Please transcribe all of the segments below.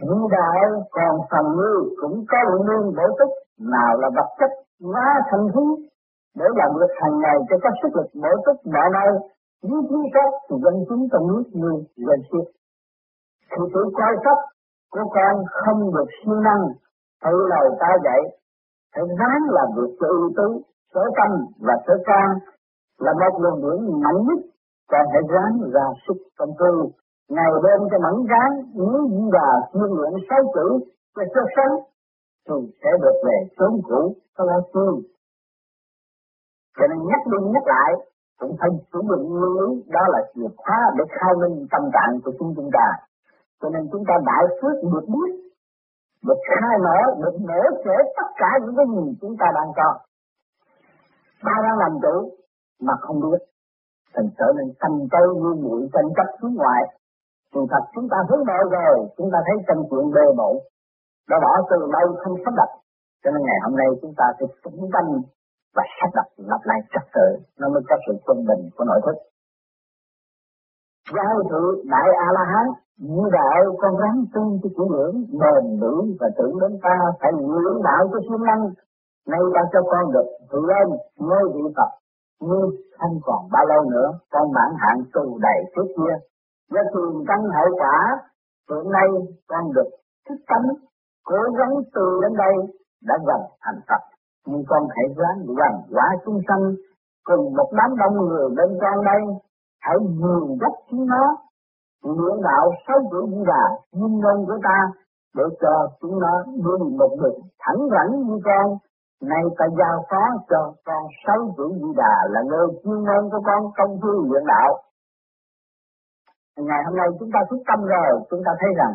Hiện đại còn phần người cũng có lượng nguyên bổ túc, nào là vật chất quá thanh thú để làm lực hàng ngày cho các sức lực bổ túc đại này, những thứ khác thì dân chúng trong nước người dân siết. Thì tự coi sách của con không được siêng năng, tự lầu ta dậy, phải ráng làm việc cho ưu tú, sở tâm và sở can là một luồng điển mạnh nhất, còn hãy ráng ra sức công phu. Ngày đêm cho mẫn ráng, nếu như là chuyên luyện sáu chữ cho xuất sánh, thì sẽ được về chốn cũ có lẽ xương. Cho nên nhắc đi nhắc lại, cũng phải sử dụng nguyên lý, đó là chìa khóa để khai minh tâm trạng của chúng ta. Cho nên chúng ta đại phước được biết, được khai mở, được mở trễ tất cả những cái gì chúng ta đang có. Ta đang làm chủ mà không biết, thành trở nên tâm tư như bụi tranh chấp hướng ngoại. Sự thật chúng ta hướng nội rồi, chúng ta thấy trong chuyện bề bộn, đã bỏ từ lâu không sắp đặt. Cho nên ngày hôm nay chúng ta phải tĩnh tâm và sắp đặt lập lại trật tự, nó mới có sự quân bình của nội thức. Giao thự đại A-la-hán, như đại con rắn tương cho chủ dưỡng, bền bỉ và tưởng đến ta phải lưỡng đạo cho siêng năng. Nay ta cho con được tự lên ngôi vị Phật, nhưng không còn bao lâu nữa, con bản hạn tù đầy trước kia. Do tiền căn hậu quả, hiện nay con được thức tánh, cố gắng từ đến đây đã gần thành Phật. Nhưng con hãy ráng gần quả chúng sanh, cùng một đám đông người bên con đây, hãy dìu dắt chúng nó, luyện đạo sáu chữ Di Đà, nhân ngôn của ta, để cho chúng nó đi một đường thẳng rảnh như con. Nay ta giao phó cho con sáu chữ Di Đà là nơi chuyên môn của con công phu luyện đạo. Ngày hôm nay chúng ta quyết tâm rồi, chúng ta thấy rằng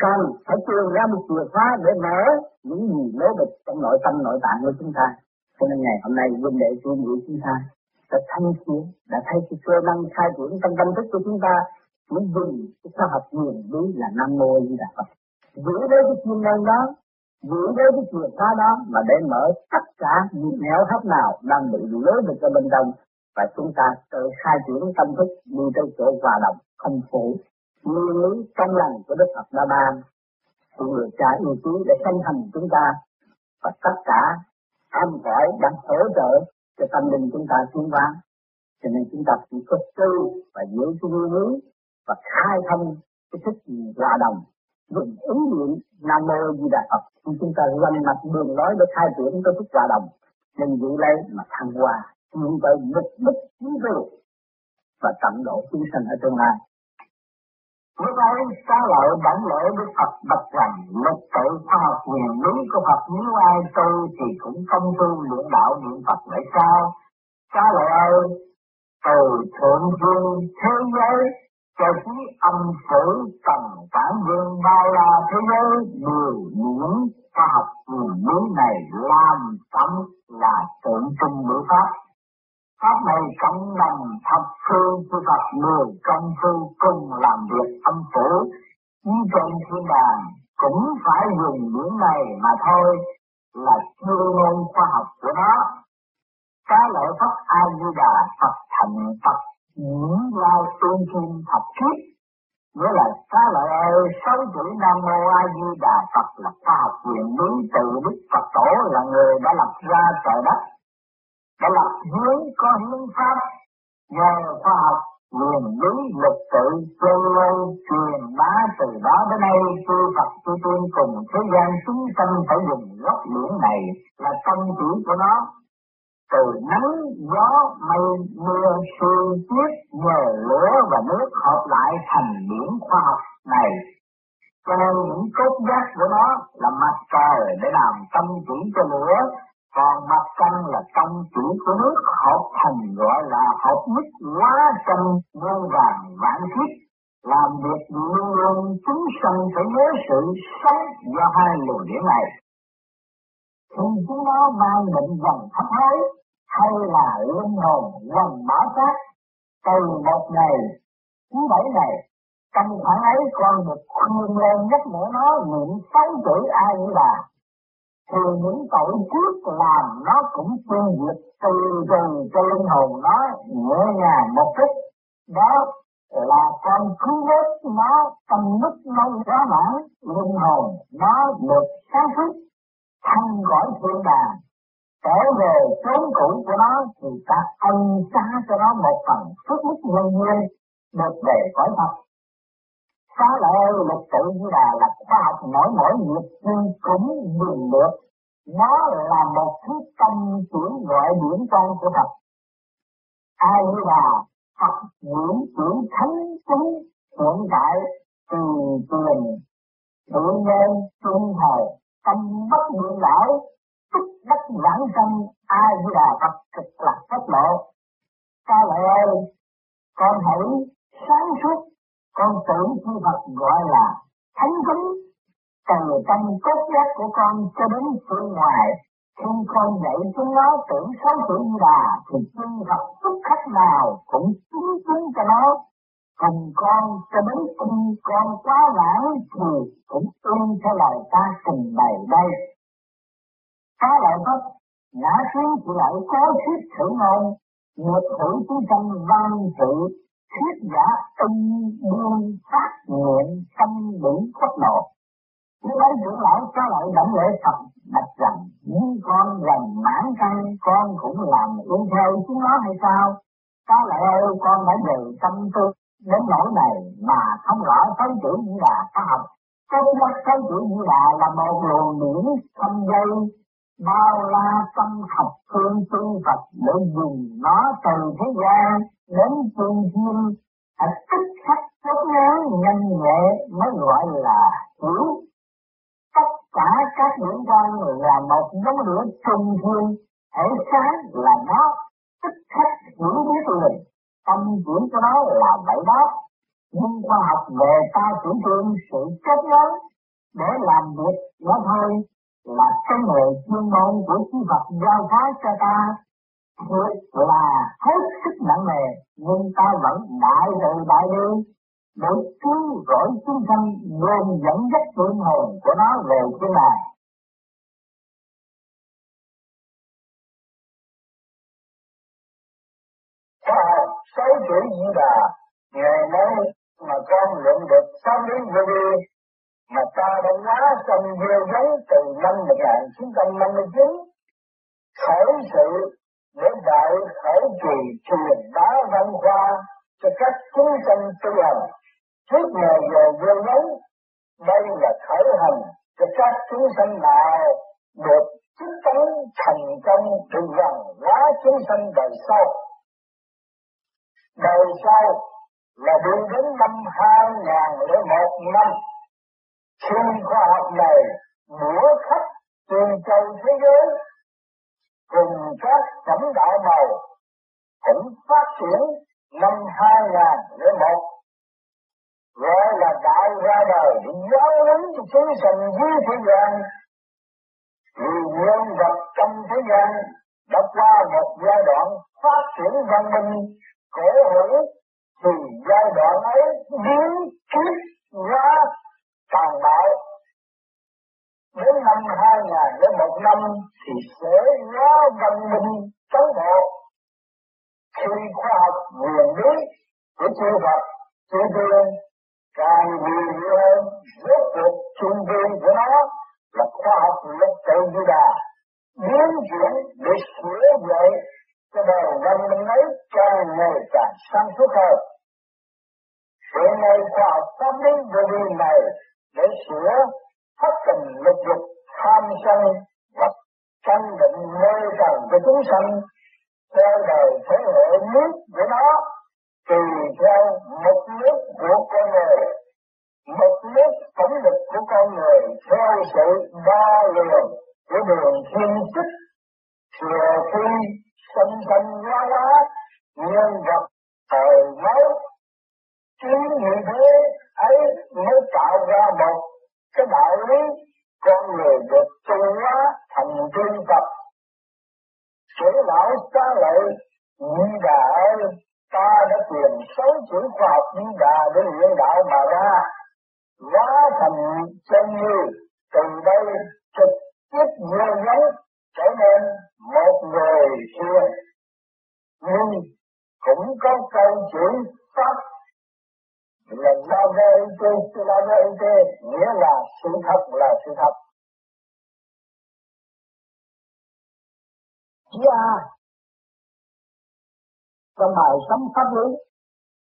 con phải tìm ra một chìa khóa để mở những gì lố bịch trong nội tâm nội tạng của chúng ta. Cho nên ngày hôm nay huynh đệ tu của chúng ta đã thanh kiến, đã thấy cái cơ năng khai triển trong tâm thức của chúng ta, những gì chúng ta học nhiều đúng là Nam Mô Di Đà Phật. Giữ đến cái chuyên môn đó, giữ đến cái chìa khóa đó mà để mở tất cả những nẻo hấp nào đang bị lố bịch ở bên trong, và chúng ta tự khai triển tâm thức đi tới chỗ hòa đồng không phủ. Nguyên lý trong lành của Đức Phật Đa Ban, sự người trả yêu quý để sanh thành chúng ta, và tất cả âm cõi đang hỗ trợ cho tâm linh chúng ta tiến hóa. Cho nên chúng ta chỉ có tư và giữ cái nguyên lý và khai thông cái thức hòa đồng, dùng ứng dụng Nam Mô Di Đà Phật, thì chúng ta lành mạch đường lối để khai triển cái thức hòa đồng, nên giữ lấy mà thăng hoa, nhưng vậy mục đích chính tu và tận độ chúng sanh ở tương lai. Lúc ấy, sáng lợi đảnh lễ Đức Phật bạch rằng, lực tự khoa học quyền lý của Phật nếu ai tu thì cũng công phu luyện đạo niệm Phật lại sao? Sáng lợi ơi, từ thượng vương thế giới cho chí âm sử tầng tảng vương bao la thế giới, đều những khoa học quyền lý này làm tấm là tượng trưng biểu pháp. Pháp này cộng đồng thập phương của Phật mười công phu cùng làm việc âm phủ, nhưng trong thiên đàng cũng phải dùng những này mà thôi, là chưa ngôn khoa học của nó. Cái lễ Pháp A Di Đà Phật thành Phật những lao tương thiên thập kiếp, nghĩa là cái lễ sáu chữ Nam Mô A Di Đà Phật là khoa học quyền lý từ Đức Phật Tổ là người đã lập ra trời đất, đã lập hiến có hiến pháp, nhờ khoa học quyền lý lực tự châu lâu truyền bá, từ đó đến nay chư Phật chư Tiên cùng thế gian chúng sanh phải dùng gốc điển này là tâm chỉ của nó. Từ nắng gió mây mưa sương tuyết, nhờ lửa và nước hợp lại thành điển khoa học này. Cho nên những cốt giác của nó là mặt trời để làm tâm chỉ cho lửa, còn mặt trăng là tâm chỉ của nước, hợp thành gọi là hợp nhất hóa trong muôn vàng vạn kiếp, làm việc luôn luôn chúng sanh phải nhớ sự sống do hai luồng điển này. Thì chúng nó mang định dòng thấp hối, hay là linh hồn dòng bỏ xác, từ một ngày thứ bảy này, trong khoảng ấy con được khuyên lên nhắc nhở nó niệm sáu chữ A Di Đà. Thì những tội trước làm nó cũng tiêu diệt từ từ cho linh hồn nó nhẹ nhàng một chút. Đó là con cứu vớt nó trong lúc lâu quá mãn, linh hồn nó được sáng suốt, thăng gọi thiên đàng, trở về chốn cũ của nó thì ta ân xá cho nó một phần phước đức nhân duyên được về cõi Phật. Xá lợi lịch tự như là khoa học mỗi nghiệp nhưng cũng dừng được. Nó là một thứ tâm chuyển gọi điển con của Phật. Ai như là Phật diễn chuyển thánh chúng hiện đại từ truyền tự nhiên trung thời tâm bất nguyện lão tức đất giảng sanh. Ai như là Phật thực là pháp lộ. Cha lợi ơi, con hãy sáng suốt, con tưởng như Phật gọi là thánh chúng từ tâm cốt giác của con cho đến phương ngoài. Khi con dạy chúng nó tưởng sáu tưởng như là thì chân Phật phúc khách nào cũng chứng kiến cho nó cùng con cho đến khi con quá lãng thì cũng ưng theo lời ta trình bày đây. Có lại Phật ngã xuống thì lại có thuyết thử ngôn ngược thử chú tranh văn sự thuyết giả ưng buông phát nguyện tâm đủ pháp nộ. Nếu lấy trưởng lão cho lại đảnh lễ Phật bạch rằng những con gần mãn căn con cũng làm yên theo chúng nó hay sao? Cha lại ơi, con đã về tâm tư đến nỗi này mà không rõ sáu chữ Di Đà khoa học. Tốt nhất sáu chữ Di Đà là một luồng điển xanh dây bao la tâm học thương tư Phật để dùng nó từ thế gian đến tương thiên ở tích khách tốt ngán nhanh nhẹ mới gọi là hiểu. Tất cả các những con là một đống lửa trung thiên, thể sáng là nó, tức khách hiểu biết liền, tâm chuyển cho nó là vậy đó. Nhưng khoa học về ta chuyển thương sự kết nối để làm việc nó thôi là cái nghề chuyên môn của chư Phật giao phái cho ta, thiệt là hết sức nặng nề, nhưng ta vẫn đại từ đại đi. Để cứu rỗi chúng sanh gồm dẫn dắt linh hồn của nó về thiên đàng. Khoa học sáu chữ Di Đà ngày nay mà con luận được sáu lý vô vi mà ta đã hóa sanh vô giấy từ năm 1959 khởi sự để đại khởi trì truyền bá văn khoa cho các chúng sanh tu hành. Trước ngày giờ vô ngắn, đây là khởi hành cho các chúng sanh nào được chứng tánh thành công từ gần lá chúng sanh đời sau. Đời sau là đi đến năm 2001 năm, khi khoa học này mũa khắp trên châu thế giới, cùng các cẩm đạo màu cũng phát triển năm 2001. Gọi là đạo ra đời để giáo huấn cho chúng sanh dưới thế gian. Vì nhân vật trong thế gian đã qua một giai đoạn phát triển văn minh cổ hữu thì giai đoạn ấy biến kiếp ra tàn bạo. Đến năm 2001 năm thì sẽ ra văn minh tấn độ. Khi khoa học nguyên lý của chư Phật chư Thiên càng nhiều hơn, rốt cuộc chuyên viên của nó là khoa học lịch tự Di Đà biến chuyển để sửa dạy cho đời văn minh ấy càng ngày càng sáng suốt hơn. Hiện nay khoa học pháp lý vô vi này để sửa thất tình lục dục tham sân và căn định mê trần của chúng sanh theo đời thế hệ nước của nó, tùy theo một nước của con người, một nước tổng lực của con người theo sự đa lường của đường thiên tích, thừa phi sanh sanh hóa hóa, nhân vật thời mới. Chính vì thế ấy mới tạo ra một cái đạo lý con người được tu hóa thành tiên Phật. Chữ lão Xá Lợi Di Đà ơi, ta đã tìm sáu chữ khoa học Di Đà để luyện đạo mà ra, hóa thành chân như từ đây trực tiếp vô ngắn trở nên một người xưa. Nhưng cũng có câu chữ Pháp Làm ra ý thế, tôi làm ra ý thế, nghĩa là sự thật. Chỉ trong bài Sống Pháp Lý,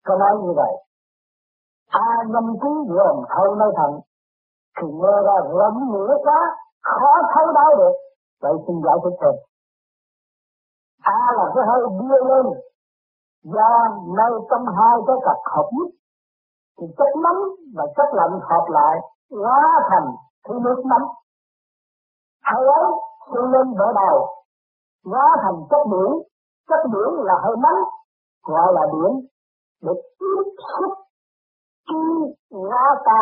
có nói như vậy. Năm ký gồm thâu nơi thận, thì nghe ra rộng nghĩa quá, khó thấu đáo được. Vậy xin giải thích thêm. Là cái hơi đưa lên, do nơi trong hai cái cặp hợp nhất, thì chất nóng và chất lạnh hợp lại, hóa thành thứ nước nóng. Hơi ấy xuyên lên vỡ đầu, hóa thành chất biển. Chất biển là hơi nóng, gọi là biển, để tiếp xúc chi ngã ta,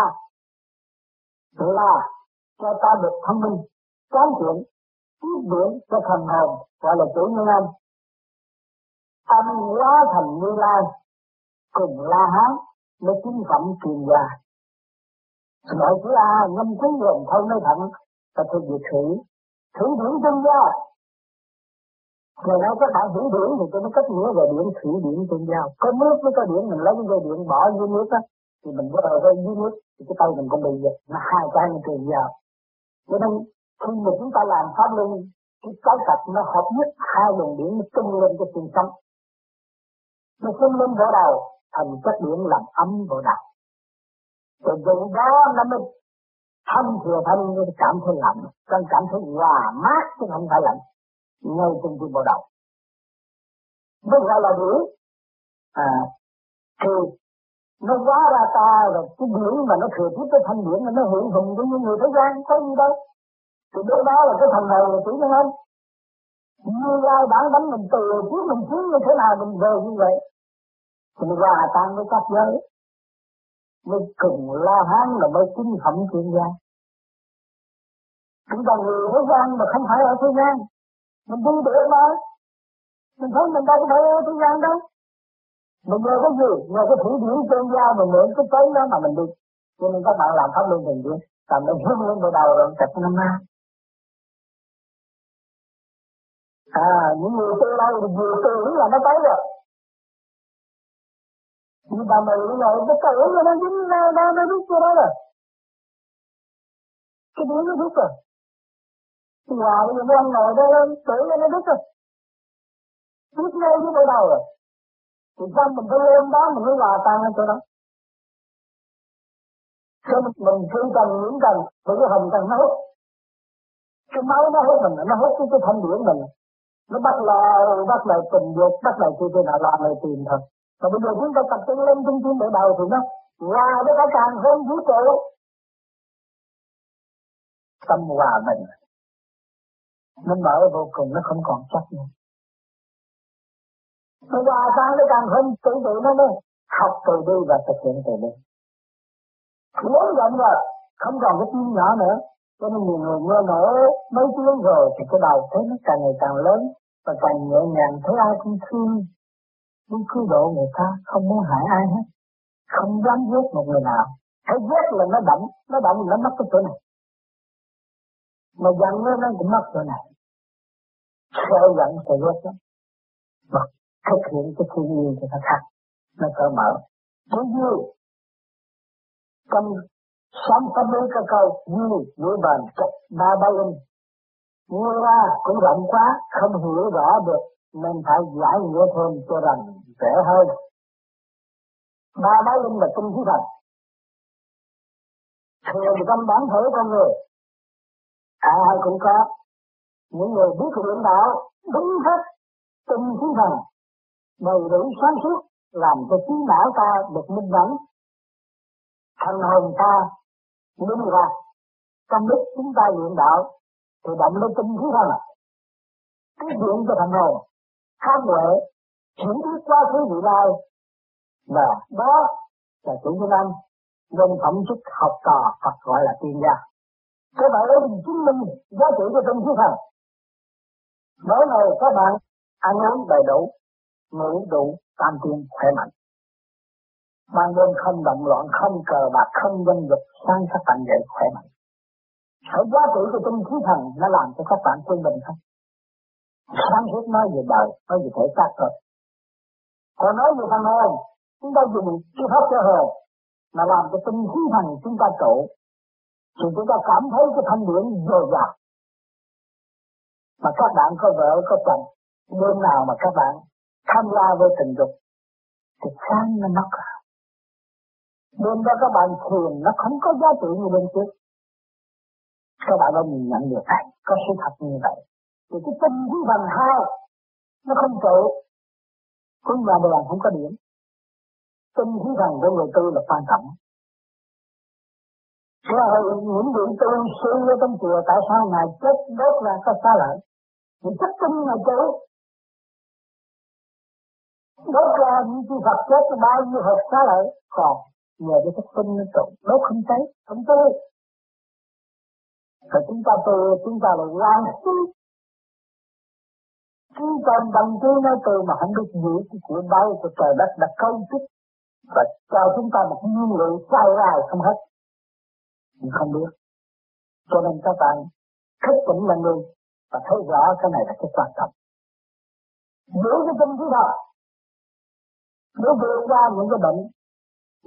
là cho ta được thông minh, quán chuyện, tiếp biển cho thần hồn, gọi là chủ nhân âm. Âm hóa thành Như Lai, cùng La Hán, mới chính phẩm truyền gia. Nói chữ A, ngâm quý gồm thâu nơi thận, và thuộc về thủy, thủy điển tương gia. Ngày nay các bạn hiểu điển thì tôi mới kết nghĩa về điển thủy điển tương giao. Có nước với có điển, mình lấy cái dây điện bỏ dưới nước á, thì mình có đầu dây dưới nước thì cái tay mình cũng bị vậy, nó hai cái nó truyền giao. Cho nên khi mà chúng ta làm pháp luân, cái trái cạch nó hợp nhất hai luồng điển nó tung lên cái xương sống, nó tung lên vỏ đầu thành chất điển làm ấm vỏ đầu. Rồi từ đó nó mới thâm thừa thân cảm thấy lạnh, con cảm thấy hòa mát chứ không phải lạnh. Ngay trong cái bộ đầu bước ra là biển thì nó quá ra ta rồi, cái biển mà nó thừa tiếp cái thanh biển nó hưởng dụng với những người thế gian có gì đâu. Thì đối đó là cái thần đầu là chỉ cho nên Như Lai bản đánh mình từ trước mình chiến như thế nào mình về như vậy, thì mình hòa tan với các giới, mới cùng La Hán là mới chính phẩm chuyên gia. Chúng ta người thế gian mà không phải ở thế gian, mình đi được mà, mình thấy mình đâu có thể ở thế gian đâu. Mình nhờ cái gì? Nhờ cái thủy điển tương giao, mình mượn cái cấy đó mà mình đi. Cho nên các bạn làm pháp luân thường đi, làm nó hướng lên bộ đầu rồi chặt năm na. Những người tư lai thì vừa tư là nó tới rồi. Nhưng mà mình như vậy, cái tử nó dính ra đâu, nó biết chưa đó rồi. Cái điển nó biết rồi. Nhà bây giờ mới ăn ngồi đây lên, tưởng lên nó biết rồi. Biết ngay với bộ đầu rồi. Thì sao mình phải lên đó, mình mới hòa tan lên chỗ đó. Cho mình khi cần, những cần, thì cái hồng cần nó hút. Cái máu nó hút mình, nó hút cái thanh điển mình. Nó bắt lại tình dục, bắt lại kia nào làm lại tiền thôi. Và bây giờ chúng ta tập trung lên trung tâm bộ đầu thì nó hòa với cả càng hơn vũ trụ. Tâm hòa mình. Nó mở vô cùng, nó không còn chắc nữa. Nó qua sáng nó càng không tự tự nó nữa. Học từ đi và thực hiện từ đi. Lớn rộng rồi, không còn cái tiếng nhỏ nữa. Cho nên nhiều người nghe nổi mấy tiếng rồi thì cái đầu thấy nó càng ngày càng lớn và càng nhẹ nhàng, thấy ai cũng thương. Muốn cứu độ người ta, không muốn hại ai hết. Không dám giết một người nào. Thấy giết là nó đậm thì nó mất cái chỗ này. Mà giận nó cũng mất chỗ này. Sợ giận sợ ghét lắm. Mà thực hiện cái thiên nhiên thì nó khác. Nó cởi mở. Chứ như trong Sống Pháp Lý cơ cầu như giữa bền chật ba ba linh. Như ra cũng rộng quá, không hiểu rõ được, nên phải giải nghĩa thêm cho rằng dễ hơn. Ba ba linh là tinh khí thần. Thường thì trong bản thể con người ai cũng có. Những người biết luyện đạo đúng hết tinh khí thần, đầy đủ sáng suốt, làm cho trí não ta được minh mẫn, thần hồn ta minh bạch. Trong lúc chúng ta luyện đạo thì động lên tinh khí thần, cái chuyện cho thần hồn tham huệ chuyển thức qua thứ vị lai, và đó là chủ nhân anh nên phẩm chất học trò Phật gọi là tiên gia. Các bạn ấy mình chứng minh giá trị của tinh khí thần. Mỗi ngày các bạn ăn uống đầy đủ, ngủ đủ, tam tiên khỏe mạnh. Ban đêm không động loạn, không cờ bạc, không dâm dục, sáng các bạn dậy khỏe mạnh. Sở giá trị của tinh khí thần nó làm cho các bạn quân bình không? Sáng suốt nói về đời, nói về thể xác rồi. Còn nói về phần hồn, chúng ta dùng cái pháp cho hồn, mà làm cho tâm hư hành chúng ta trụ, thì chúng ta cảm thấy cái thanh điển dồi dào. Mà các bạn có vợ có chồng, đêm nào mà các bạn tham gia với tình dục thì sáng nó mất. Đêm đó các bạn thiền nó không có giá trị như bên trước. Các bạn đã nhận được này, có sự thật như vậy thì cái tâm hư bằng hai nó không trụ, cũng là bạn không có điểm. Tâm hư bằng của người tư là quan trọng. Những điện tu sư ở trong chùa tại sao ngài chết đốt ra có xá lợi? Vì chất tinh ngài chết. Đốt ra những chi Phật chết bao nhiêu hộp xá lợi, còn nhờ cái chất tinh nó trụ, đốt không cháy, không tươi. Rồi chúng ta từ chúng ta lại lan xuống. Chúng ta đăng ký nói từ mà không biết gì của đâu của trời đất đã cấu trúc và cho chúng ta một nguyên liệu sai rài không hết. Mình không biết, cho nên các bạn thức tỉnh lên luôn và thấy rõ cái này là cái quan trọng. Giữ cái tâm trí đó, nếu vượt qua những cái bệnh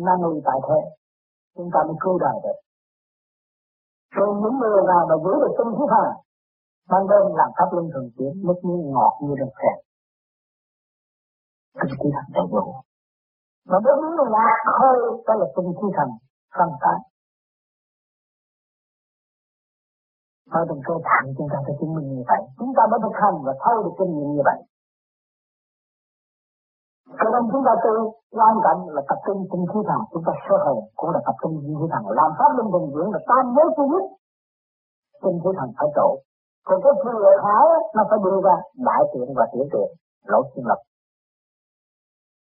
nan y tại thế, chúng ta mới cứu đời được. Rồi những người nào mà giữ được tâm trí đó, ban đêm làm pháp luân thường chuyển, nước như ngọt như đường phèn, tinh khí thần đầy đủ. Mà nếu như là khơi, đó là tinh khí thần phân tán. Nói trong cơ bản chúng ta phải chứng minh như vậy, chúng ta mới thực hành và thâu được kinh nghiệm như vậy. Cho nên chúng ta tự quan cảnh là tập trung tinh khí thần, chúng ta sơ hồn cũng là tập trung tinh khí thần, làm pháp luân thường chuyển là tam giới duy nhất, tinh khí thần phải trụ. Còn cái phi lợi hảo nó phải đưa ra đại tiện và tiểu tiện, lỗ thiên lập.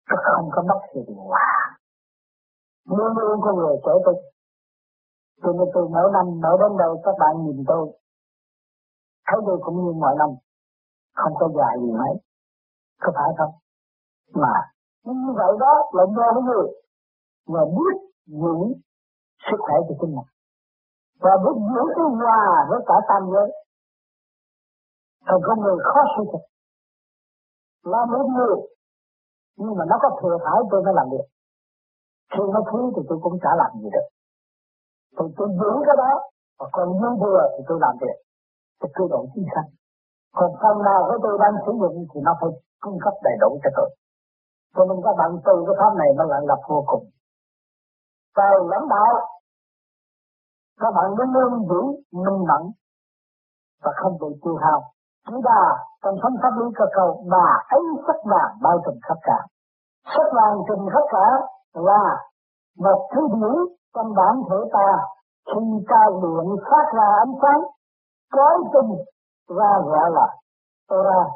Nó không có mất sự điều hòa. Luôn luôn con người trở tôi. Từ mỗi năm, mỗi đến đâu các bạn nhìn tôi. Thấy tôi cũng như mọi năm. Không có già gì mấy. Có phải không? Mà như vậy đó là do những người mà biết giữ sức khỏe của chính mình. Và biết giữ cái hòa với cả tam giới. Còn con người khó xử thật. Là một người. Nhưng mà nó có thừa thải tôi mới làm được. Khi nó thiếu thì tôi cũng chả làm gì được. Thì tôi giữ cái đó, và còn dư thừa thì tôi làm việc, thì tôi đủ chi sanh. Còn phần nào của tôi đang sử dụng thì nó phải cung cấp đầy đủ cho tôi. Cho nên các bạn từ cái pháp này nó lại lập vô cùng. Và lãnh đạo, các bạn luôn luôn giữ minh mẫn và không bị tiêu hao. Chỉ bà, trong sống pháp lý cơ cầu, bà ấy sắc vàng bao trùm khắp cả. Sắc vàng trùm khắp cả là một thứ điển trong bản thể ta, khi ta luyện phát ra ánh sáng, cõi tình ra gọi là Tora.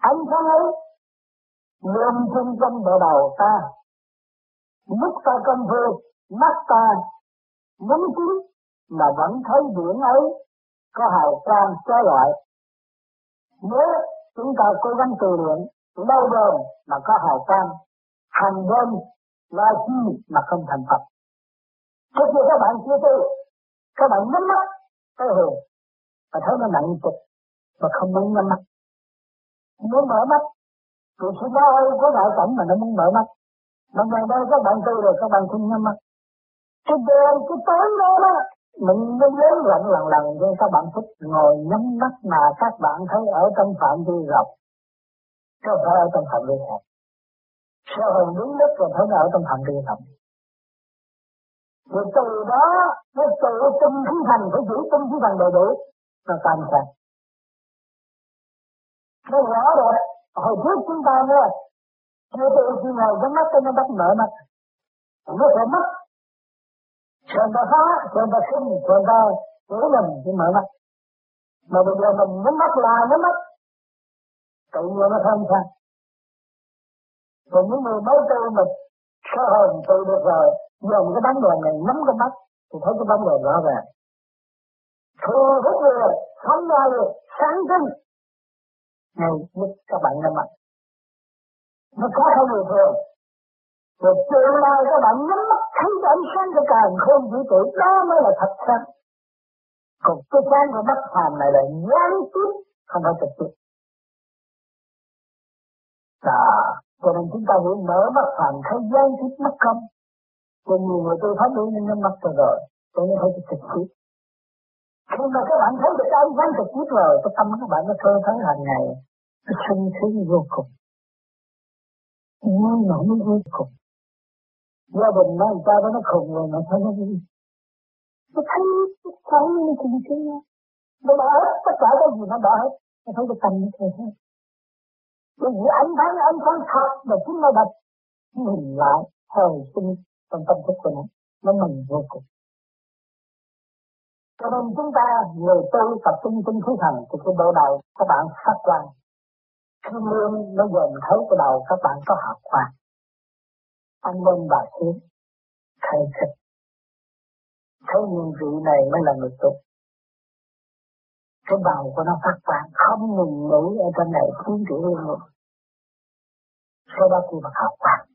Ánh sáng ấy, luyện trên trong bộ đầu ta, lúc ta công phu, mắt ta, muốn kiếm mà vẫn thấy biển ấy, có hào quang trói lọi. Nếu chúng ta cố gắng tự luyện, lâu rồi mà có hào quang, hàng đêm, là chi mà không thành Phật. Trước khi các bạn chưa tu, các bạn nhắm mắt, thấy hồn, và thấy nó nặng trịch, và không muốn nhắm mắt. Muốn mở mắt, thì sự bao ơi của ngoại cảnh mà nó muốn mở mắt. Mà ngày nay các bạn tu rồi, các bạn không nhắm mắt. Cái đêm, cái tối đó, mình nó lớn lặng cho các bạn thích ngồi nhắm mắt mà các bạn thấy ở trong phạm vi rộng. Các bạn ở trong phạm vi rộng. Sơ hồn đúng đất rồi thấy nó ở trong thành địa thầm. Rồi từ đó, nó tự tinh khí thành, phải giữ tinh khí thành đầy đủ, nó tan sạch. Nó rõ rồi, hồi trước chúng ta nghe, chưa tự khi nào cái mắt nó bắt mở mắt. Nó phải mắt. Rồi ta phá, rồi ta sinh, rồi ta lấy mình thì mở mắt. Mà bây giờ mình nhắm mắt là nhắm mắt. Tự nhiên nó không sao. Còn những người mới tư mà sơ hồn tự được rồi, dùng cái bánh đèn này nắm cái mắt, thì thấy cái bánh đèn rõ ràng. Thừa rất nhiều, không ra được, sáng tinh. Này, các bạn nhắm mắt. Nó có không được thường. Rồi tương lai các bạn nhắm mắt, thấy cái ánh sáng của càng không dữ tử, đó mới là thật sáng. Còn cái sáng của mắt phàm này là gián tiếp, không phải trực tiếp. Đó. Cho nên chúng ta vừa mở mắt phàm thấy gián tiếp mắt không. Còn nhiều người tôi phát biểu nhưng nhắm mắt rồi, tôi thấy cái trực tiếp. Khi mà các bạn thấy được cái ánh sáng trực tiếp rồi, cái tâm các bạn nó thơ thắng hàng ngày, nó sung sướng vô cùng, nó nổi vô cùng. Gia đình nó người ta nó khùng rồi nó thấy nó vui, nó thấy cái sáng nó sung sướng, nó bỏ hết tất cả cái gì nó bỏ hết, nó thấy cái tâm nó thơ thắng. Bởi vì ánh sáng thật mà chúng nó đặt mình lại hồi sinh trong tâm thức của nó mừng vô cùng. Cho nên chúng ta người tu tập trung tinh khí thần thì cái bộ đầu các bạn phát quang, khi lương nó gồm thấu của đầu các bạn có hợp quang, ăn lên và xuống, thay thịt, thấy nhiệm vụ này mới là người tu. Cái bào của nó phát quang không ngừng nghỉ ở trên này khiến chữ liên ngục. Sau đó thì bậc học quang.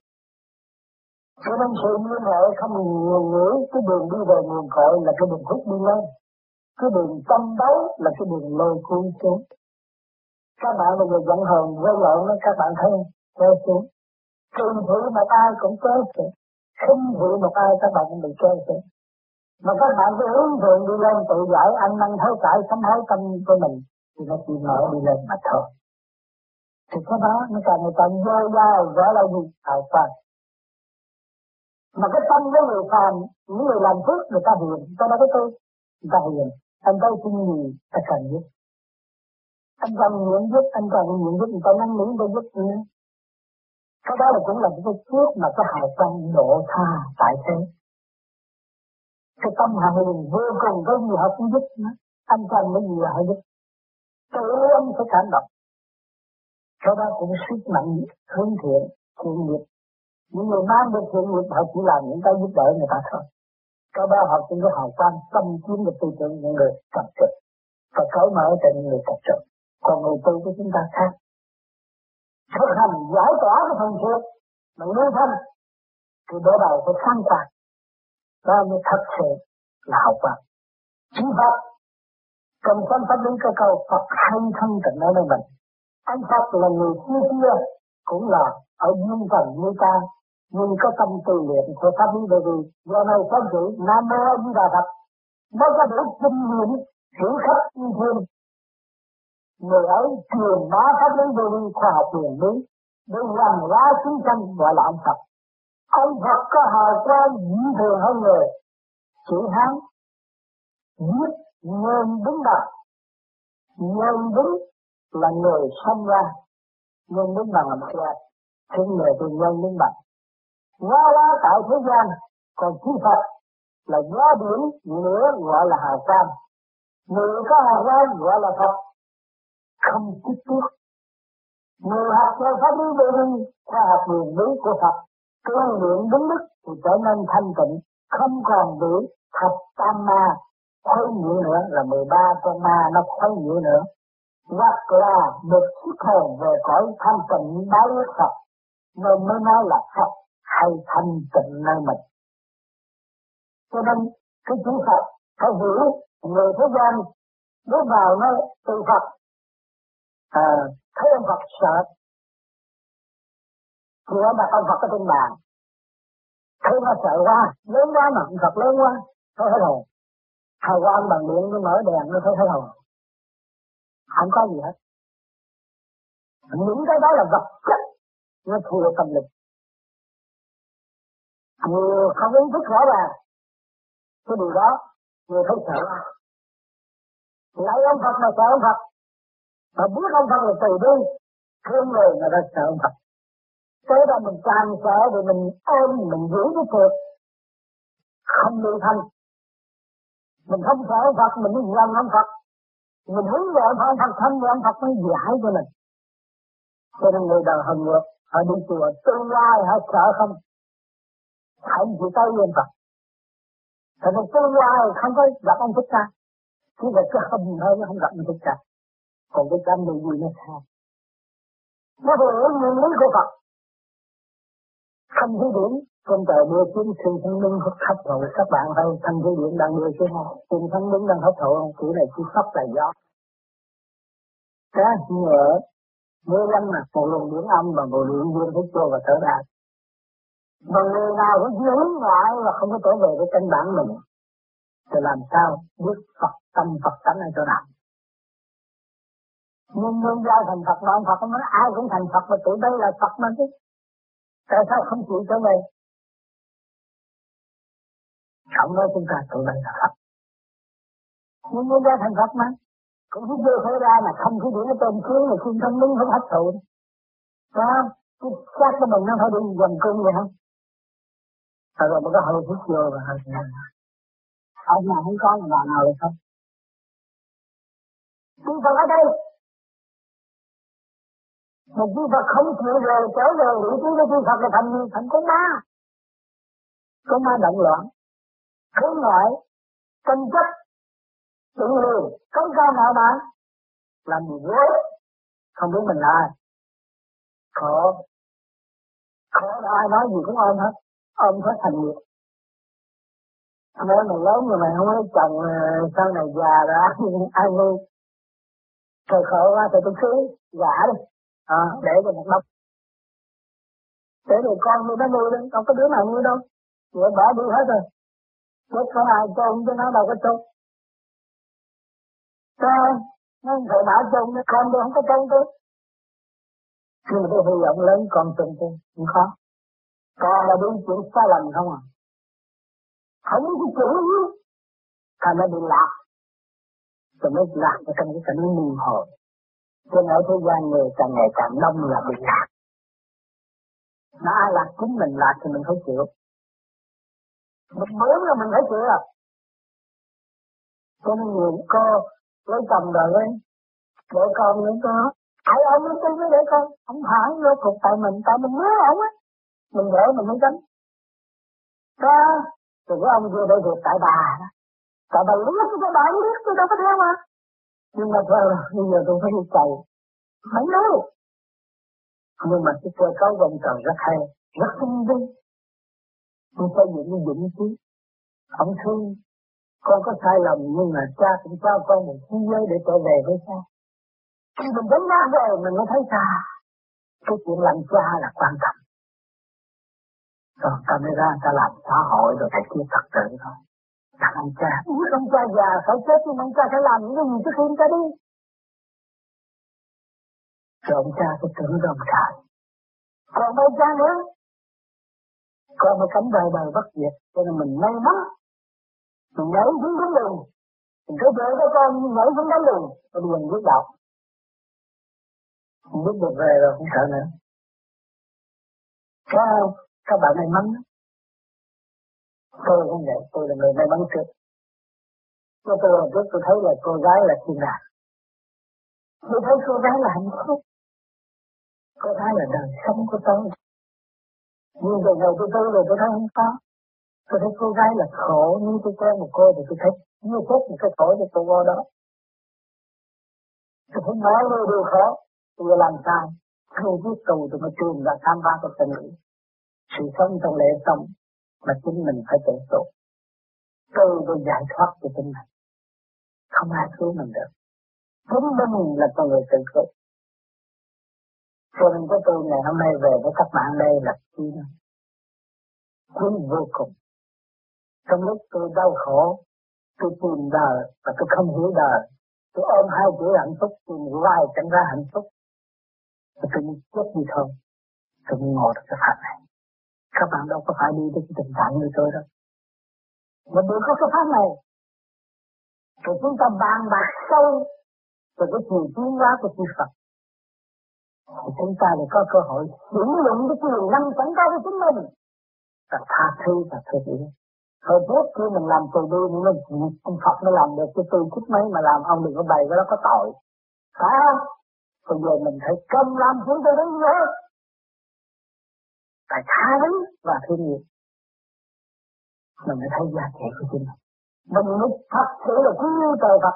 Cho nên sự liên hệ không ngừng nghỉ, cái đường đi về nguồn cội là cái đường hút đi lên. Cái đường tâm đấu là cái đường lôi cuốn xuống. Các bạn là người vận hồn với lộn đó, các bạn thấy không? Kéo xuống. Kinh thử mà ai cũng kéo xuống. Kinh thử mà ai các bạn cũng bị kéo xuống. Mà các bạn cứ hướng thượng đi lên tự giải ăn năn thấu cải sám hối tâm của mình thì nó chỉ mở đi lên mà thôi. Thì cái đó nó càng ngày càng dơ dao vỡ lại gì hào quang. Mà cái tâm với người phàm, những người làm phước người ta hiền, tôi đâu có tu, người ta hiền, anh tôi xin gì ta cần giúp. Anh cần nguyện giúp, anh cần nguyện giúp, người ta năn nỉ tôi giúp nữa. Cái đó là cũng là cái phước mà cái hào quang độ tha tại thế. Cái tâm hạ huyền vô cùng có gì họ cũng giúp nữa. Anh cần cái gì là họ giúp. Tự em sẽ cảm động. Cái đó cũng sức mạnh hướng thiện, thiện nghiệp. Những người mang được thiện nghiệp họ chỉ làm những cái giúp đỡ người ta thôi. Cái đó họ cũng có hào quang tâm chiếm được tư tưởng những người tập trực. Và cởi mở cho những người tập trực. Còn người tư của chúng ta khác. Thực hành giải tỏa cái phần thiệt, mà lưu thân, thì đỡ đầu phải sáng tạo. Đó mới thật sự là học Phật. Chính Phật cần quan tâm đến cái câu Phật hay thân tịnh ở nơi mình. Anh Phật là người kia cũng là ở duyên phần như ta, nhưng có tâm từ luyện của Pháp Lý Đề Vị. Do này có chữ Nam Mô A Di Đà Phật. Nó có đủ kinh nghiệm hiểu khắp như thương. Người ấy truyền bá Pháp Lý Đề Vị khoa học huyền bí để làm ra chiến tranh gọi là anh Phật. Ông Phật có hào quang dĩ thường hơn người, chỉ hắn giết nhân đúng đạo. Nhân đúng là người sanh ra, nhân đúng bằng làm sao, chính người thì nhân đúng bằng. Hóa ra tại thế gian, còn chư Phật là gió biển lửa gọi là hào quang, người có hào quang gọi là Phật, không kích thước. Người học theo Pháp Lý Đề Vị khoa học huyền bí của Phật. Cái lượng đúng đức thì trở nên thanh tịnh, không còn bị thập tam ma khuấy nhiễu nữa, là 13 con ma nó khuấy nhiễu nữa. Hoặc là được xuất hồn về cõi thanh tịnh bái đức Phật, nên mới nói là Phật hay thanh tịnh nơi mình. Cho nên cái chữ Phật phải hiểu người thế gian bước vào nó từ Phật, thấy ông Phật sợ. Thì nó đặt ông Phật ở trên bàn. Thế nó sợ quá, lớn quá mà, ông Phật lớn quá, thấy hết hồn. Hào quang bằng điện nó mở đèn, nó thấy hết hồn. Không có gì hết. Những cái đó là vật chất, nó thừa tâm lực. Người không ý thức rõ ràng cái điều đó, người thấy sợ quá. Lấy ông Phật mà sợ ông Phật. Mà biết ông Phật là từ bi, thương người mà đã sợ ông Phật. Thế ra mình càng sợ rồi mình ôm, mình giữ cái thiệt, không lưu thanh. Mình không sợ ông Phật, mình mới gần ông Phật. Mình hướng về ông Phật, thân về ông Phật mới giải cho mình. Cho nên người đời hầm ngược, họ đi chùa tương lai họ sợ không? Hãy chỉ tới ông Phật. Thật ra tương lai không có gặp ông Thích Ca. Chỉ là cái hầm thôi nó không gặp ông Thích Ca. Còn cái tâm người gì nó sao? Nó hiểu nguyên lý của Phật. Thanh Thế Điển, con trời đưa chuyến sự thông minh hấp thụ các bạn thôi. Thanh Thế Điển đang đưa chuyến sự thông minh đang hấp thụ, chữ này chỉ sắp là gió. Cá nhựa, mưa lanh mặt, một luồng điển âm và một luồng điển vô và thở đạt. Và người nào cũng hướng ngoại và không có trở về với căn bản mình, thì làm sao biết Phật tâm Phật tánh ở chỗ nào? Nhưng nguyên giao thành Phật mà ông Phật không nói ai cũng thành Phật mà tụi đây là Phật mà chứ. Tại sao không chịu trở về? Trọng nói chúng ta tụi đây là Phật. Nhưng nguyên giao thành Phật mà, cũng cứ đưa khởi ra mà không cứ điểm nó tên kiến mà không thân đúng không hấp thụ. Đúng không? Cái xác của mình nó phải đi dần cung vậy không? Tại rồi một cái hồi phút vô và hồi nào. Ông nào không có người nào được không? Đi vào ở đây. Một chư Phật không chịu về trở về vị trí của chư Phật là thành con ma. Con ma động loạn, khối ngoại, tranh chấp, tự lừa, cống cao ngạo mạn, làm gì dối, không biết mình là ai. Khổ, khổ là ai nói gì cũng ôm hết, thành nghiệp. Nói mày lớn rồi mày không lấy chồng, sau này già rồi ai nuôi. Trời khổ quá thì tôi cứ giả đi. Để cho một đốc. Để rồi con nuôi nó nuôi đi, không có đứa nào nuôi đâu. Rồi bỏ đi hết rồi. Chết không ai chôn cho nó đâu có chôn. Sao không? Nó phải bảo chôn, con tôi không có chôn tôi. Nhưng mà tôi hy vọng lớn con chôn tôi, cũng khó. Con là đúng chuyện sai lầm không à? Không có chữ gì. Còn nó bị lạc. Rồi mới lạc ở trong cái cảnh mù hồ. Trên ở thế gian người càng ngày càng đông là bị lạc. Nó ai lạc chính mình lạc thì mình phải chịu. Mình muốn là mình phải chịu à. Cho nên nhiều cô lấy chồng rồi ấy, để con nữa có. Ai ông ấy tính mới để con. Ông hỏi vô thuộc tại mình nhớ ổng á. Mình để mình mới tránh. Đó. Rồi cái ông kia để thuộc tại bà đó. Tại bà lý hết cho bà không biết tôi đâu có theo mà. Nhưng mà thôi, bây giờ tôi phải đi chạy, phải đâu. Nhưng mà cái cơ cấu vòng tròn rất hay, rất tinh vi. Tôi xây dựng cái dũng khí. Ông thương, con có sai lầm nhưng mà cha cũng cho con một thế giới để trở về với cha. Khi mình đến ra về mình mới thấy cha. Cái chuyện làm cha là quan trọng. Còn camera ta làm xã hội rồi phải kia thật sự thôi. Thằng ông cha, ông cha già phải chết nhưng ông cha phải làm những gì trước khi ông cha đi. Rồi ông cha phải tưởng ra ông trời. Còn ông cha nữa. Còn một cánh đời đời bất diệt, cho nên mình may mắn. Mình nhảy xuống đến đường. Mình cứ về với con nhảy xuống đến đường. Rồi mình biết đạo. Mình biết được về rồi, không sợ nữa. Sao không? Các bạn may mắn. Tôi không vậy, tôi là người may mắn trước. Tôi hồi trước tôi thấy là cô gái là thiên đàng. Tôi thấy cô gái là hạnh phúc. Cô gái là đời sống của tôi. Nhưng từ đầu tôi rồi tôi thấy không có. Tôi thấy cô gái là khổ, nhưng tôi quen một cô thì tôi thấy như chết một cái khổ cho cô vô đó. Tôi không nói tôi đều khó, tôi làm sao. Tôi biết tù tôi mới trường ra tham gia của tình nữ. Sự sống trong lễ sống. Mà chính mình phải tự tụ. Tôi giải thoát cho chính mình. Không ai cứu mình được. Chính mình là con người tự cứu. Cho nên có tôi ngày hôm nay về với các bạn đây là quý. Quý vô cùng. Trong lúc tôi đau khổ, tôi tìm đời và tôi không hiểu đời. Tôi ôm hai chữ hạnh phúc, tìm hoài chẳng ra hạnh phúc. Và tôi chết gì thôi. Tôi ngồi được cái pháp này. Các bạn đâu có phải đi đến cái tình trạng như tôi đâu. Mà đừng có cái pháp này. Rồi chúng ta bàn bạc sâu về cái chiều tiến hóa của chư Phật. Thì chúng ta lại có cơ hội sử dụng cái chiều năng sẵn có của chính mình. Và tha thứ gì đó. Hồi trước khi mình làm từ đi, ông Phật mới làm được cái tư chút mấy mà làm ông đừng có bày cái đó có tội. Phải không? Bây giờ mình phải cầm làm chúng tôi đến nữa. Phải tha thứ và thương yêu. Mình mới thấy giá trị của chính mình. Mình mới thật sự là quý yêu trời Phật.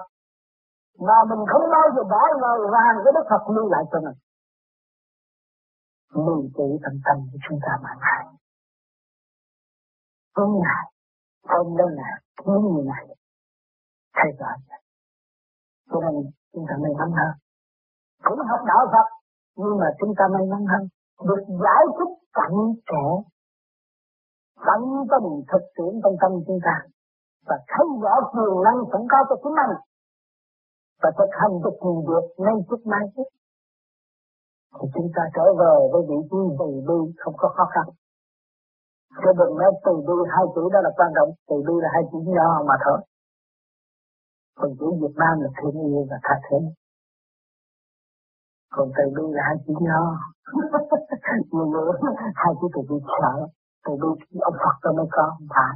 Mà mình không bao giờ bỏ lời vàng cái Đức Phật lưu lại cho mình. Lưu trữ tâm tâm của chúng ta mãi mãi. Hôm nay, những người này thay đổi. Cho nên chúng ta may mắn hơn. Cũng học đạo Phật, nhưng mà chúng ta may mắn hơn. Được giải thích cảnh trẻ tận tâm thực tiễn trong tâm chúng ta và thấy rõ quyền năng sẵn có cho chính mình và thực hành được nhiều việc ngay trước mai trước thì chúng ta trở về với vị trí từ bi không có khó khăn. Chứ đừng nói từ bi hai chữ đó là quan trọng, từ bi là hai chữ nhỏ mà thôi. Còn chữ Việt Nam là thương yêu và tha thứ. Còn từ bi là hai chữ nhỏ. Nhiều nữa hai chữ từ bi sợ. Từ bi ông Phật đó mới có, không phải.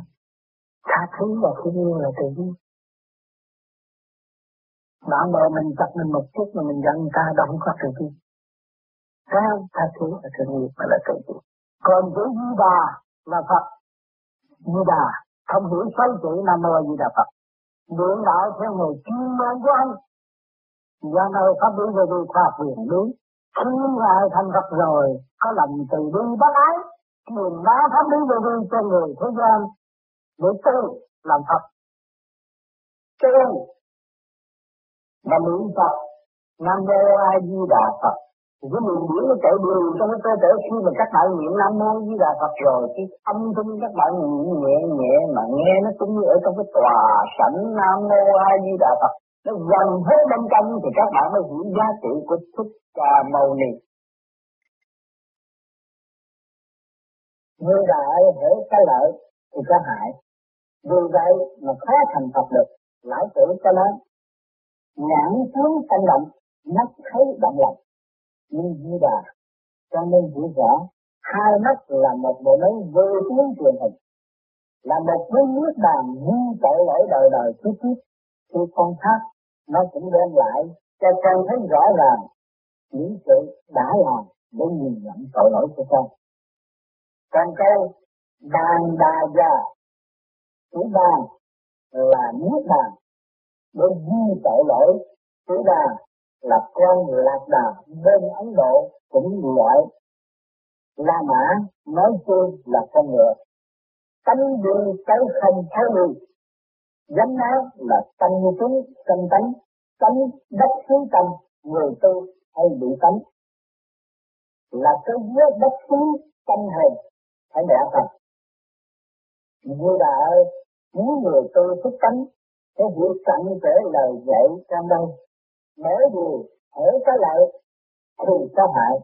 Tha thứ và thương yêu là từ bi. Đã mơ mình chặt mình một chút mà mình giận người ta đó không có từ bi. Thế không? Tha thứ và thương yêu mà là từ bi. Còn chữ Di Đà là Phật. Di Đà không hiểu sáu chữ Nam Mô Di Đà Phật. Điện đạo theo người chuyên môn của anh. Do nơi pháp lý về đi khoa học huyền bí. Khi ngài thành Phật rồi, có lòng từ bi bác ái, truyền bá pháp lý về đi cho người thế gian để tu làm Phật. Cho nên, là niệm Phật, Nam Mô A Di Đà Phật. Cái niệm điển nó chạy đường trong cái cơ thể khi mà các bạn niệm Nam Mô Di Đà Phật rồi thì âm thanh các bạn niệm nhẹ nhẹ mà nghe nó cũng như ở trong cái tòa sảnh Nam Mô A Di Đà Phật. Nó gần hết bên trong thì các bạn mới hiểu giá trị của Thích Ca Mâu Ni. Như đại hễ cái lợi thì có hại. Vì vậy mà khó thành Phật được, lão tử cho nó nhãn tướng tâm động, mắt thấy động lòng. Nhưng Di Đà cho nên hiểu rõ hai mắt là một bộ máy vô tuyến truyền hình, là một miếng nước đàn như tội lỗi đời đời kiếp kiếp. Khi con thác nó cũng đem lại cho con thấy rõ ràng những sự đã làm để nhìn nhận tội lỗi của con. Còn câu đàn đà già, chữ đàn là nước đàn để ghi tội lỗi, chữ đàn là con lạc đà bên Ấn Độ cũng gọi La Mã nói chung là con ngựa. Tánh đi tới không thấu đi, gánh áo là tâm như chúng, tâm tánh, tánh đất xứ tâm, người tu hay bị tánh. Là cái vết đất xứ tâm hồn, phải đẻ thật. Như là những người tu thức tánh, cái việc cận kể lời dạy trong đây. Bởi vì hễ có lợi thì có hại,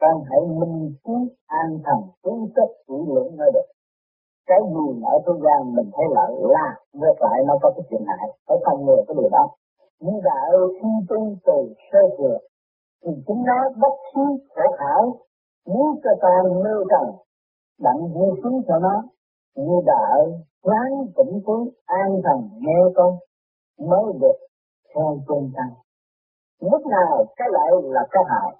con hãy minh trí an thần kiến thức kỹ lưỡng mới được. Cái gì ở thế gian mình thấy lợi là ngược lại nó có cái chuyện hại, phải phòng ngừa cái điều đó. Nhưng là khi tu từ sơ thừa thì chính nó bất trí khổ khảo, muốn cho ta nêu trần đặng vui sướng cho nó. Như là quán cũng cứ an thần nghe con mới được theo chân tăng. Lúc nào cái lợi là cái hại.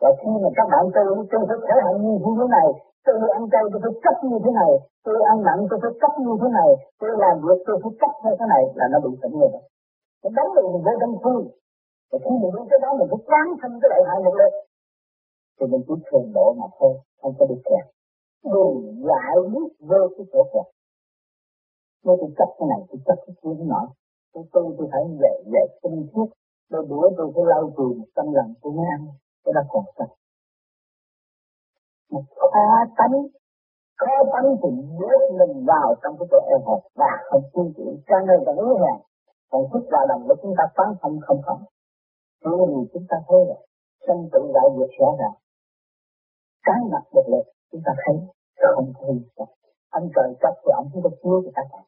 Và khi mà các bạn tôi phải thể hiện như thế này, tôi ăn chay tôi phải chấp như thế này, tôi ăn nặng tôi phải chấp như thế này, tôi làm việc tôi phải chấp như thế này là nó bị tỉnh rồi. Nó đánh được mình vô trong thương. Và khi mình đến cái đó mình phải quán thân cái lợi hại một lần. Thì mình chỉ thường độ mà thôi, không có bị kẹt. Đừng giải quyết vô cái chỗ kẹt. Nếu tôi chấp cái này, tôi chấp cái kia nó nọ. Tôi phải dạy tinh thiết. Rồi bữa tôi phải lau chùi 100 lần tôi mới ăn, tôi đã còn sạch. Một khó tánh thì bước mình vào trong cái chỗ e hẹp và không tin tưởng, càng ngày càng yếu hèn. Còn thức vào đồng của chúng ta phán không. Thế vì chúng ta thấy rồi, sân tự đại vượt rõ ràng. Cái mặt một lượt chúng ta thấy, không thấy gì. Anh trời chấp thì ông chúng ta chưa thì ta phải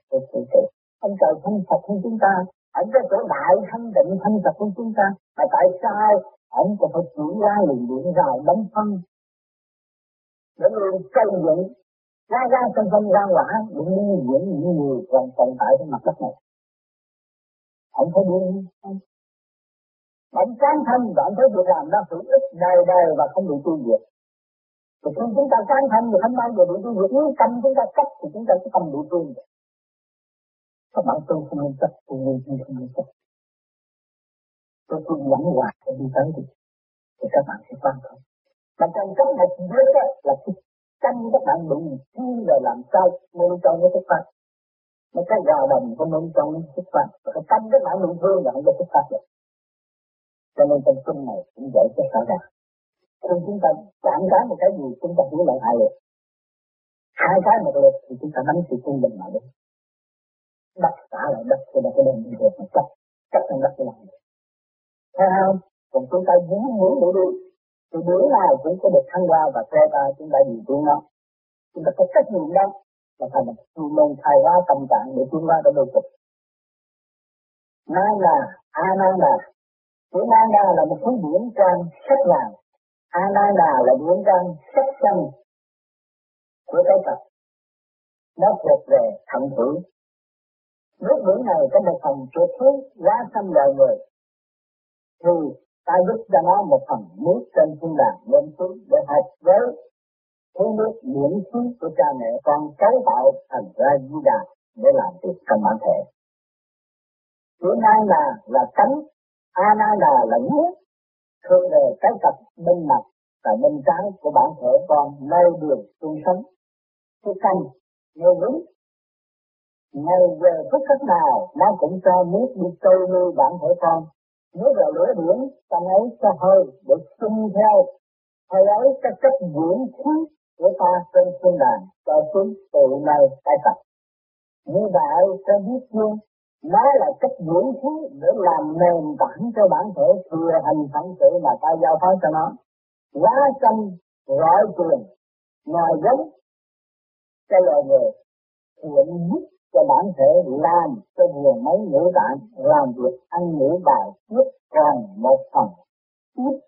tự. Anh trời không sạch hơn chúng ta. Ảnh cái chỗ đại thanh định thanh sạch của chúng ta. Mà tại sao ảnh còn phải chuyển ra liền điện rào đấm phân để luôn xây dựng ra chân phân ra quả để nuôi dưỡng những người còn tồn tại trên mặt đất này. Ảnh thấy điên không? Ảnh cán thân và ảnh thấy việc làm đó hữu ích đời đời và không bị tiêu diệt. Thì khi chúng ta cán thân thì không bao giờ bị tiêu diệt. Nếu tâm chúng ta cắt thì chúng ta sẽ không bị tiêu diệt. Các bạn tôi không nên chấp, tôi như tôi không nên chấp. Tôi cứ lắng hoài để đi tới đi, thì các bạn sẽ quan tâm. Mà trong chấp một bước là cái tranh các bạn bị chi rồi làm sao môn trong cái thức pháp. Mà cái gà đồng của môn trong cái thức pháp, và cái tranh các bạn bị thương là không có thức pháp được. Cho nên trong kinh này cũng vậy cho rõ ràng. Khi chúng ta cảm giác một cái gì chúng ta hiểu lại hại được. hai cái một lượt thì chúng ta đánh sự trung bình lại được. Đất xả lại đất thì là cái đèn đi được mà cắt, cắt trong đất thì làm được. Thấy không? Còn chúng ta dính muốn đủ đi, thì đứa nào cũng có được thăng hoa và che ta chúng ta nhìn chúng nó. Chúng ta có trách nhiệm đó là phải mình thay hóa tâm trạng để chúng ta đối cực. Nanda, Ananda. Chữ Nanda là một thứ điển trang sắc vàng. Ananda là điển trang sắc xanh của cái Phật. Nó thuộc về thậm thử. Nước biển này có một phần thuộc thứ quá xâm đời người. Thì ta giúp cho nó một phần nước trên thiên đàng lên xuống để hợp với thứ nước miễn phí của cha mẹ con cấu tạo thành ra Di Đà để làm việc trong bản thể. Chữ Nanda là cánh. Ananda là nước, thuộc về cái cặp bên mặt và bên trái của bản thể con nơi đường tu sống. Cái căn, nhiều vững. Ngày về phút cách nào, nó cũng cho nước đi trôi nuôi bản thể con. Nước là lửa biển, trong ấy cho hơi để sinh theo. Hơi ấy cái cách dưỡng khí của ta trên thiên đàng cho xuống từ nơi cái cặp. Như vậy, sẽ biết luôn. Nó là cách dưỡng khí để làm nền tảng cho bản thể thừa hành phản sự mà ta giao phó cho nó. Lá xanh, rọi quyền, ngòi giống cho loài người, thiện giúp cho bản thể làm cho vừa mấy ngữ tạng, làm việc ăn ngữ bài tiếp còn một phần tiếp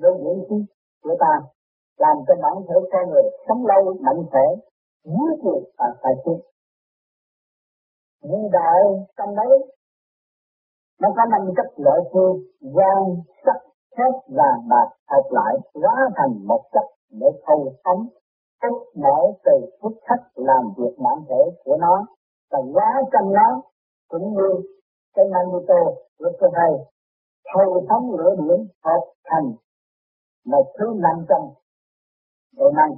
với dưỡng khí của ta, làm cho bản thể con người sống lâu mạnh khỏe, dưới quyền và tài quyết. Như đại trong đấy, nó có 5 chất lợi phương, gan, sắc, thép và bạc hợp lại, hóa thành một chất để thâu tóm, tích để từ phút khắc làm việc bản thể của nó, và hóa trong nó, cũng như cái manito của cơ thể, thâu tóm lửa biển hợp thành một thứ 500. Điều này,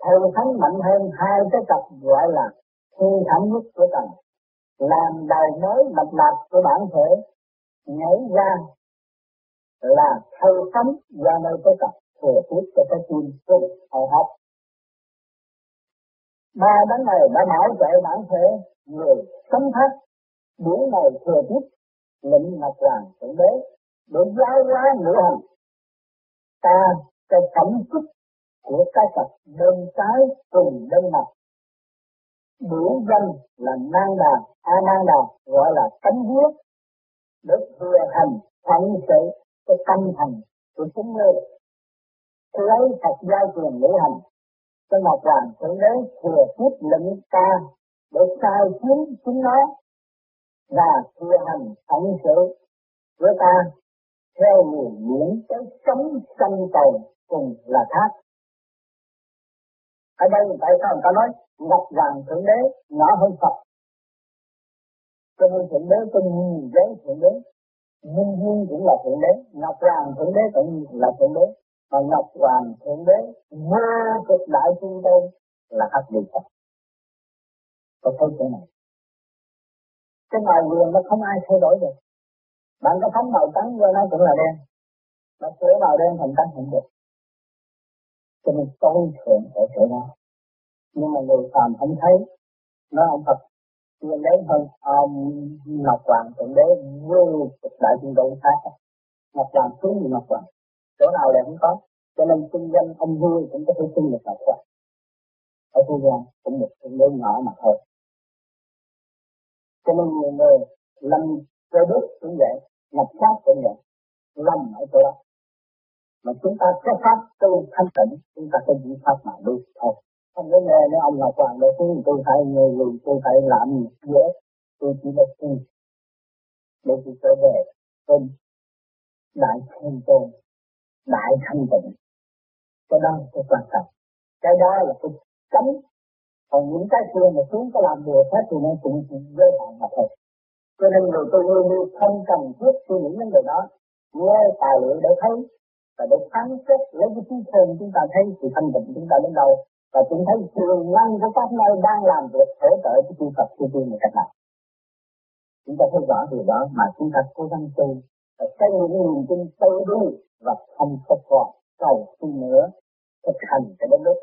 thâu tóm mạnh hơn hai cái cặp gọi là thi thẩm nhất của tầng. Làm đời mới mạch lạc của bản thể nhảy ra là thâu tóm ra nơi cái cặp thừa tiếp cho cái kim của hầu hấp. Ba đám này đã bảo vệ bản thể người sống thất. Biển này thừa tiếp lĩnh mặt rằng Thượng Đế để giáo hóa nữ hành. Ta cho cảm xúc của cái cặp bên trái cùng bên mặt. Biểu danh là Nanda, Ananda gọi là cánh huyết để thừa hành phận sự cái tâm hành của chúng người. Thế ấy Phật giao quyền nữ hành cho Ngọc Hoàng Thượng Đế thừa tiếp lệnh ta để sai khiến chúng nó và thừa hành phận sự của ta theo nguồn miễn cái sống sanh tồn cùng là thác. Ở đây tại sao người ta nói Ngọc Hoàng Thượng Đế nhỏ hơn Phật? Cho nên Thượng Đế có nhiều giới Thượng Đế, Minh Duyên cũng là Thượng Đế, Ngọc Hoàng Thượng Đế cũng là Thượng Đế, và Ngọc Hoàng Thượng Đế vô cực đại thiên tôn là Hắc Địa Phật. Tôi thấy chỗ này, cái màu vừa nó không ai thay đổi được. Bạn có phóng màu trắng vô nó cũng là đen, mà sửa màu đen thành trắng cũng được. Cho nên tối thượng ở chỗ đó. Nhưng mà người phàm không thấy. Nó ông Phật Thượng Đế hơn ông Ngọc Hoàng Thượng Đế vô cực đại thiên tôn khác. Ngọc Hoàng xuống thì Ngọc Hoàng chỗ nào lại không có. Cho nên kinh doanh ông vui cũng có thể kinh được Ngọc Hoàng. Ở thế gian cũng được Thượng Đế nhỏ mà thôi. Cho nên người người lâm cơ đức cũng vậy, nhập sát cũng vậy, lâm ở chỗ đó. Mà chúng ta có pháp tu thanh tịnh, chúng ta có những pháp mà được thôi. Không có nghe nếu ông Ngọc Hoàng nói tôi phải nghe gì, tôi phải làm gì dễ, tôi chỉ là tu để tôi trở về bên đại thanh tôn, đại thanh tịnh. Cái đó là cái quan trọng, cái đó là cái cánh. Còn những cái kia mà chúng có làm được hết thì nó cũng chỉ giới hạn mà thôi. Cho nên người tôi luôn luôn không cần thiết suy nghĩ đến điều đó, nghe tài liệu để thấy. Và để phán xét lấy cái trí khôn chúng ta thấy sự thanh tịnh chúng ta đến đâu, và chúng thấy trường năng của các nơi đang làm việc hỗ trợ cái tu tập tu tiên một cách nào. Chúng ta thấy rõ điều đó mà chúng ta cố gắng tu và xây những niềm tin sâu đi và không có còn cầu suy nữa, thực hành cho đến lúc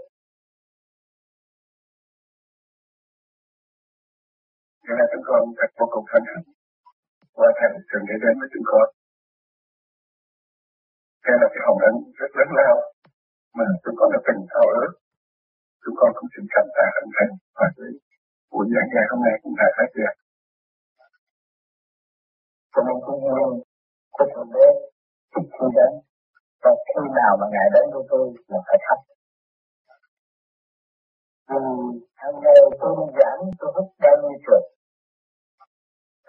Cho nên chúng con thật vô cùng phấn khích qua thành trường để đến với chúng con. Đây là cái hồng ấn rất lớn lao mà chúng con đã từng thao ước. Chúng con cũng xin cảm tạ ân thành và với buổi giảng ngày hôm nay cũng đã phát triển. Cho nên cũng luôn có thể biết thích khi đến và khi nào mà Ngài đến với tôi là phải khắp. Vì hàng ngày tôi giảng tôi hút bao nhiêu trượt.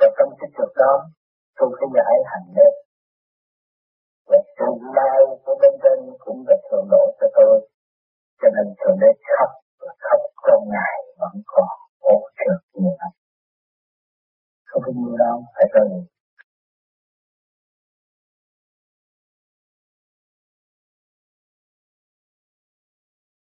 Và trong cái trượt đó tôi phải giải hành lên. Và tương lai của bên trên cũng là thường đổ cho tôi. Cho nên thường đế khắp